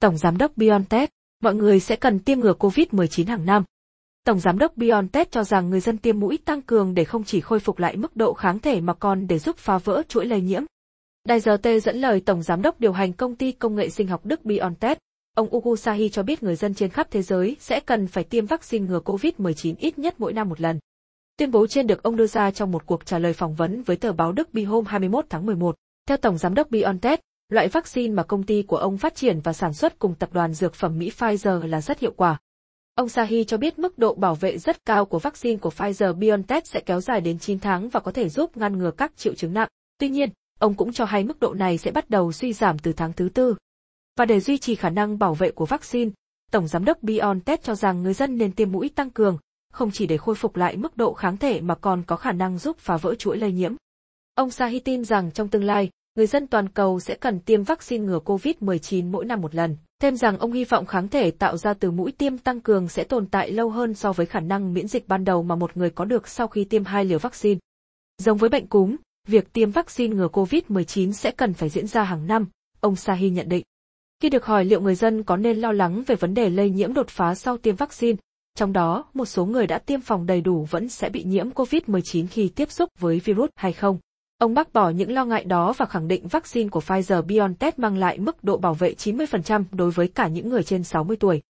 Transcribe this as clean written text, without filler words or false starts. Tổng Giám đốc BioNTech, mọi người sẽ cần tiêm ngừa COVID-19 hàng năm. Tổng Giám đốc BioNTech cho rằng người dân tiêm mũi tăng cường để không chỉ khôi phục lại mức độ kháng thể mà còn để giúp phá vỡ chuỗi lây nhiễm. Đài GT dẫn lời Tổng Giám đốc điều hành công ty công nghệ sinh học Đức BioNTech, ông Ugu Sahi cho biết người dân trên khắp thế giới sẽ cần phải tiêm vaccine ngừa COVID-19 ít nhất mỗi năm một lần. Tuyên bố trên được ông đưa ra trong một cuộc trả lời phỏng vấn với tờ báo Đức Bi hôm 21 tháng 11. Theo Tổng Giám đốc BioNTech, loại vaccine mà công ty của ông phát triển và sản xuất cùng tập đoàn dược phẩm Mỹ Pfizer là rất hiệu quả. Ông Sahi cho biết mức độ bảo vệ rất cao của vaccine của Pfizer-BioNTech sẽ kéo dài đến 9 tháng và có thể giúp ngăn ngừa các triệu chứng nặng. Tuy nhiên, ông cũng cho hay mức độ này sẽ bắt đầu suy giảm từ tháng thứ tư. Và để duy trì khả năng bảo vệ của vaccine, Tổng Giám đốc BioNTech cho rằng người dân nên tiêm mũi tăng cường, không chỉ để khôi phục lại mức độ kháng thể mà còn có khả năng giúp phá vỡ chuỗi lây nhiễm. Ông Sahi tin rằng trong tương lai, người dân toàn cầu sẽ cần tiêm vaccine ngừa COVID-19 mỗi năm một lần. Thêm rằng ông hy vọng kháng thể tạo ra từ mũi tiêm tăng cường sẽ tồn tại lâu hơn so với khả năng miễn dịch ban đầu mà một người có được sau khi tiêm 2 liều vaccine. Giống với bệnh cúm, việc tiêm vaccine ngừa COVID-19 sẽ cần phải diễn ra hàng năm, ông Sahi nhận định. Khi được hỏi liệu người dân có nên lo lắng về vấn đề lây nhiễm đột phá sau tiêm vaccine, trong đó một số người đã tiêm phòng đầy đủ vẫn sẽ bị nhiễm COVID-19 khi tiếp xúc với virus hay không, ông bác bỏ những lo ngại đó và khẳng định vaccine của Pfizer-BioNTech mang lại mức độ bảo vệ 90% đối với cả những người trên 60 tuổi.